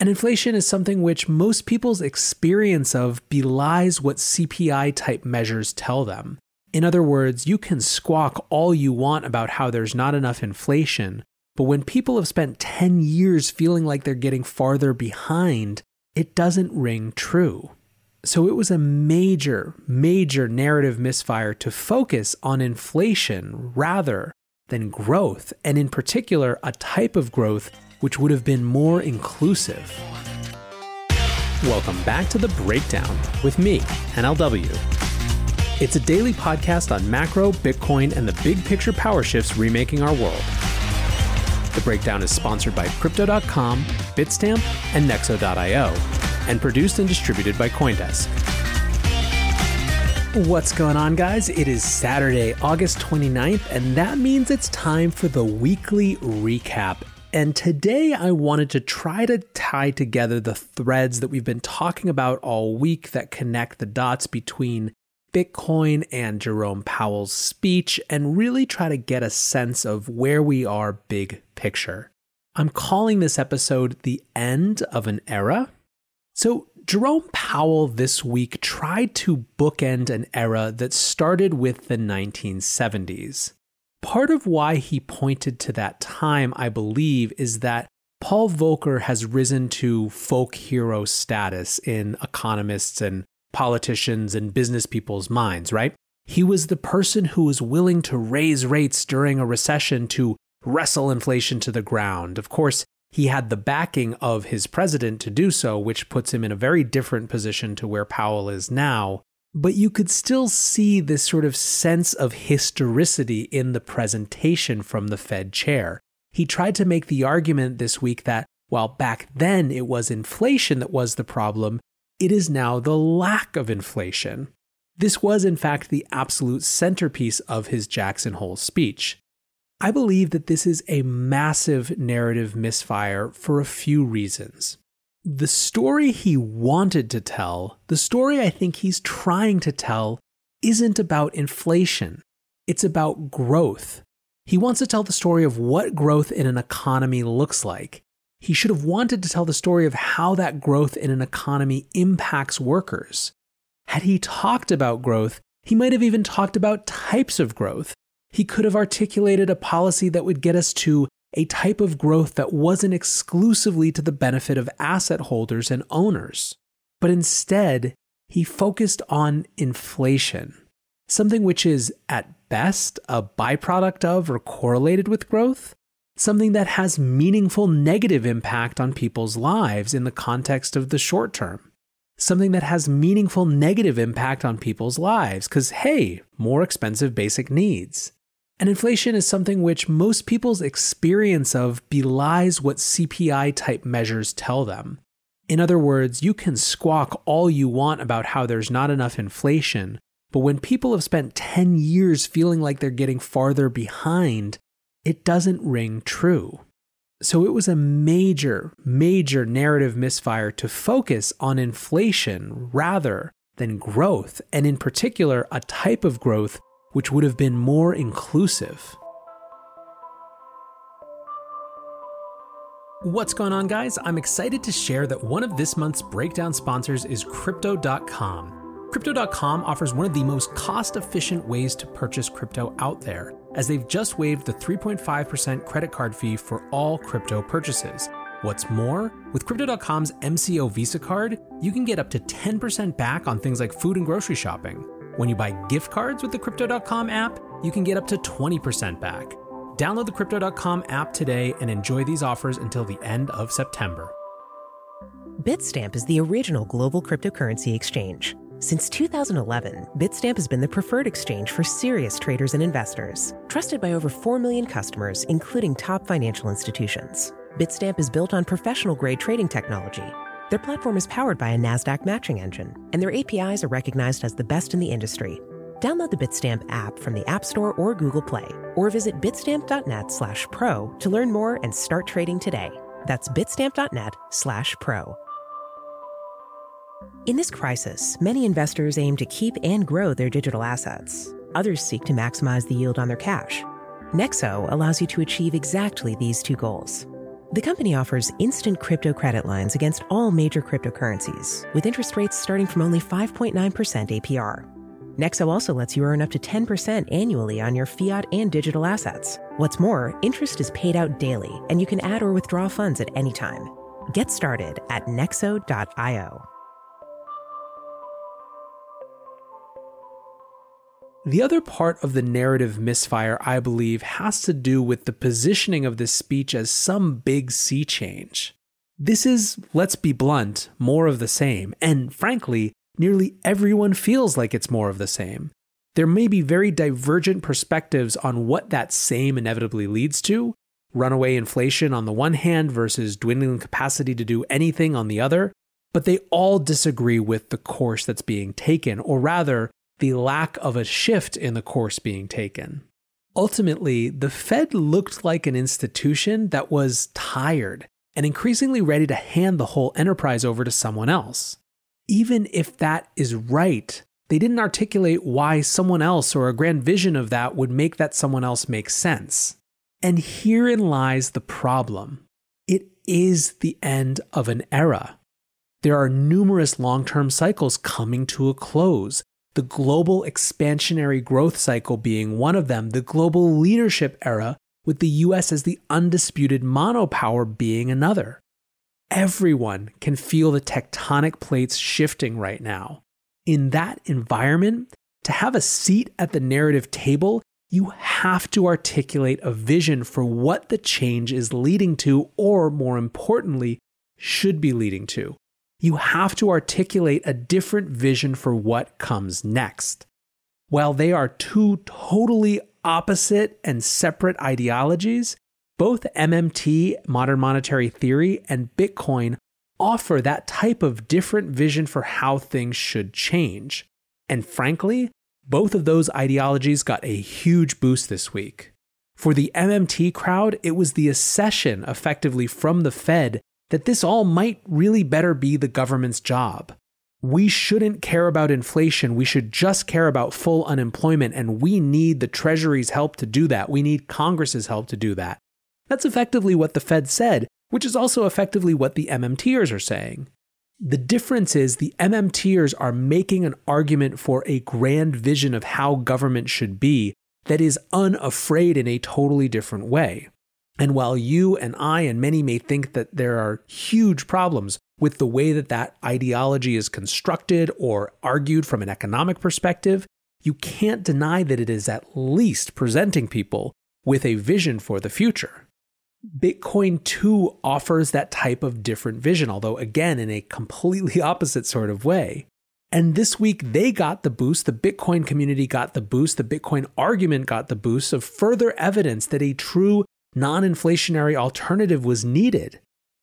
And inflation is something which most people's experience of belies what CPI-type measures tell them. In other words, you can squawk all you want about how there's not enough inflation, but when people have spent 10 years feeling like they're getting farther behind, it doesn't ring true. So it was a major, major narrative misfire to focus on inflation rather than growth, and in particular, a type of growth which would have been more inclusive. Welcome back to The Breakdown with me, NLW. It's a daily podcast on macro, Bitcoin, and the big picture power shifts remaking our world. The Breakdown is sponsored by Crypto.com, Bitstamp, and Nexo.io, and produced and distributed by Coindesk. What's going on, guys? It is Saturday, August 29th, and that means it's time for the weekly recap. And today I wanted to try to tie together the threads that we've been talking about all week that connect the dots between Bitcoin and Jerome Powell's speech, and really try to get a sense of where we are big picture. I'm calling this episode The End of an Era. So Jerome Powell this week tried to bookend an era that started with the 1970s. Part of why he pointed to that time, I believe, is that Paul Volcker has risen to folk hero status in economists and politicians and business people's minds, right? He was the person who was willing to raise rates during a recession to wrestle inflation to the ground. Of course, he had the backing of his president to do so, which puts him in a very different position to where Powell is now. But you could still see this sort of sense of historicity in the presentation from the Fed chair. He tried to make the argument this week that while back then it was inflation that was the problem, it is now the lack of inflation. This was, in fact, the absolute centerpiece of his Jackson Hole speech. I believe that this is a massive narrative misfire for a few reasons. The story he wanted to tell, the story I think he's trying to tell, isn't about inflation. It's about growth. He wants to tell the story of what growth in an economy looks like. He should have wanted to tell the story of how that growth in an economy impacts workers. Had he talked about growth, he might have even talked about types of growth. He could have articulated a policy that would get us to a type of growth that wasn't exclusively to the benefit of asset holders and owners. But instead, he focused on inflation, something which is, at best, a byproduct of or correlated with growth, something that has meaningful negative impact on people's lives in the context of the short term. Something that has meaningful negative impact on people's lives, because, hey, more expensive basic needs. And inflation is something which most people's experience of belies what CPI-type measures tell them. In other words, you can squawk all you want about how there's not enough inflation, but when people have spent 10 years feeling like they're getting farther behind, it doesn't ring true. So it was a major, major narrative misfire to focus on inflation rather than growth, and in particular, a type of growth which would have been more inclusive. What's going on, guys? I'm excited to share that one of this month's Breakdown sponsors is Crypto.com. Crypto.com offers one of the most cost-efficient ways to purchase crypto out there, as they've just waived the 3.5% credit card fee for all crypto purchases. What's more, with Crypto.com's MCO Visa card, you can get up to 10% back on things like food and grocery shopping. When you buy gift cards with the Crypto.com app, you can get up to 20% back. Download the Crypto.com app today and enjoy these offers until the end of September. Bitstamp is the original global cryptocurrency exchange. Since 2011, Bitstamp has been the preferred exchange for serious traders and investors, trusted by over 4 million customers, including top financial institutions. Bitstamp is built on professional-grade trading technology. Their platform is powered by a NASDAQ matching engine, and their APIs are recognized as the best in the industry. Download the Bitstamp app from the App Store or Google Play, or visit bitstamp.net/pro to learn more and start trading today. That's bitstamp.net/pro. In this crisis, many investors aim to keep and grow their digital assets. Others seek to maximize the yield on their cash. Nexo allows you to achieve exactly these two goals. The company offers instant crypto credit lines against all major cryptocurrencies, with interest rates starting from only 5.9% APR. Nexo also lets you earn up to 10% annually on your fiat and digital assets. What's more, interest is paid out daily, and you can add or withdraw funds at any time. Get started at Nexo.io. The other part of the narrative misfire, I believe, has to do with the positioning of this speech as some big sea change. This is, let's be blunt, more of the same, and frankly, nearly everyone feels like it's more of the same. There may be very divergent perspectives on what that same inevitably leads to, runaway inflation on the one hand versus dwindling capacity to do anything on the other, but they all disagree with the course that's being taken, or rather, the lack of a shift in the course being taken. Ultimately, the Fed looked like an institution that was tired and increasingly ready to hand the whole enterprise over to someone else. Even if that is right, they didn't articulate why someone else or a grand vision of that would make that someone else make sense. And herein lies the problem. It is the end of an era. There are numerous long-term cycles coming to a close, the global expansionary growth cycle being one of them, the global leadership era with the US as the undisputed monopower being another. Everyone can feel the tectonic plates shifting right now. In that environment, to have a seat at the narrative table, you have to articulate a vision for what the change is leading to, or more importantly, should be leading to. You have to articulate a different vision for what comes next. While they are two totally opposite and separate ideologies, both MMT, modern monetary theory, and Bitcoin offer that type of different vision for how things should change. And frankly, both of those ideologies got a huge boost this week. For the MMT crowd, it was the accession effectively from the Fed that this all might really better be the government's job. We shouldn't care about inflation, we should just care about full unemployment, and we need the Treasury's help to do that, we need Congress's help to do that. That's effectively what the Fed said, which is also effectively what the MMTers are saying. The difference is the MMTers are making an argument for a grand vision of how government should be that is unafraid in a totally different way. And while you and I and many may think that there are huge problems with the way that that ideology is constructed or argued from an economic perspective, you can't deny that it is at least presenting people with a vision for the future. Bitcoin too offers that type of different vision, although again in a completely opposite sort of way. And this week they got the boost, the Bitcoin community got the boost, the Bitcoin argument got the boost of further evidence that a true non-inflationary alternative was needed.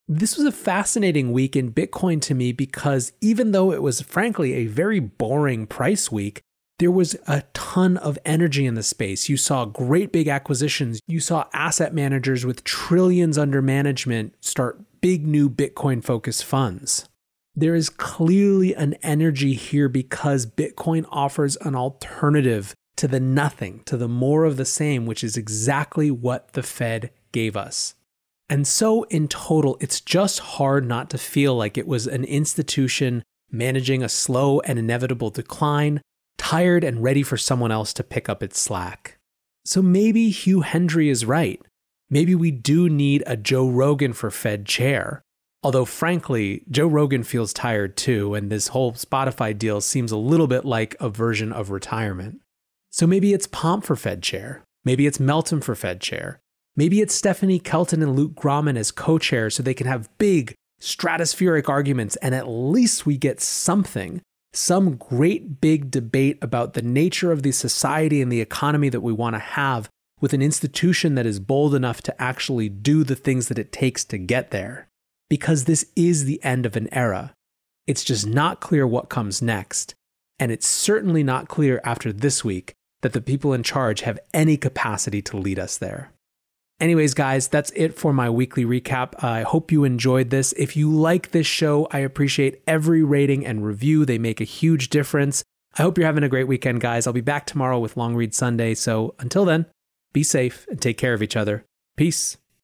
This was a fascinating week in Bitcoin to me because even though it was frankly a very boring price week, there was a ton of energy in the space. You saw great big acquisitions. You saw asset managers with trillions under management start big new Bitcoin-focused funds. There is clearly an energy here because Bitcoin offers an alternative to the nothing, to the more of the same, which is exactly what the Fed gave us. And so in total, it's just hard not to feel like it was an institution managing a slow and inevitable decline, tired and ready for someone else to pick up its slack. So maybe Hugh Hendry is right. Maybe we do need a Joe Rogan for Fed chair. Although, frankly, Joe Rogan feels tired too, and this whole Spotify deal seems a little bit like a version of retirement. So maybe it's Pomp for Fed chair. Maybe it's Melton for Fed chair. Maybe it's Stephanie Kelton and Luke Grauman as co-chair so they can have big, stratospheric arguments, and at least we get something, some great big debate about the nature of the society and the economy that we want to have with an institution that is bold enough to actually do the things that it takes to get there. Because this is the end of an era. It's just not clear what comes next, and it's certainly not clear after this week that the people in charge have any capacity to lead us there. Anyways, guys, that's it for my weekly recap. I hope you enjoyed this. If you like this show, I appreciate every rating and review. They make a huge difference. I hope you're having a great weekend, guys. I'll be back tomorrow with Long Read Sunday. So until then, be safe and take care of each other. Peace.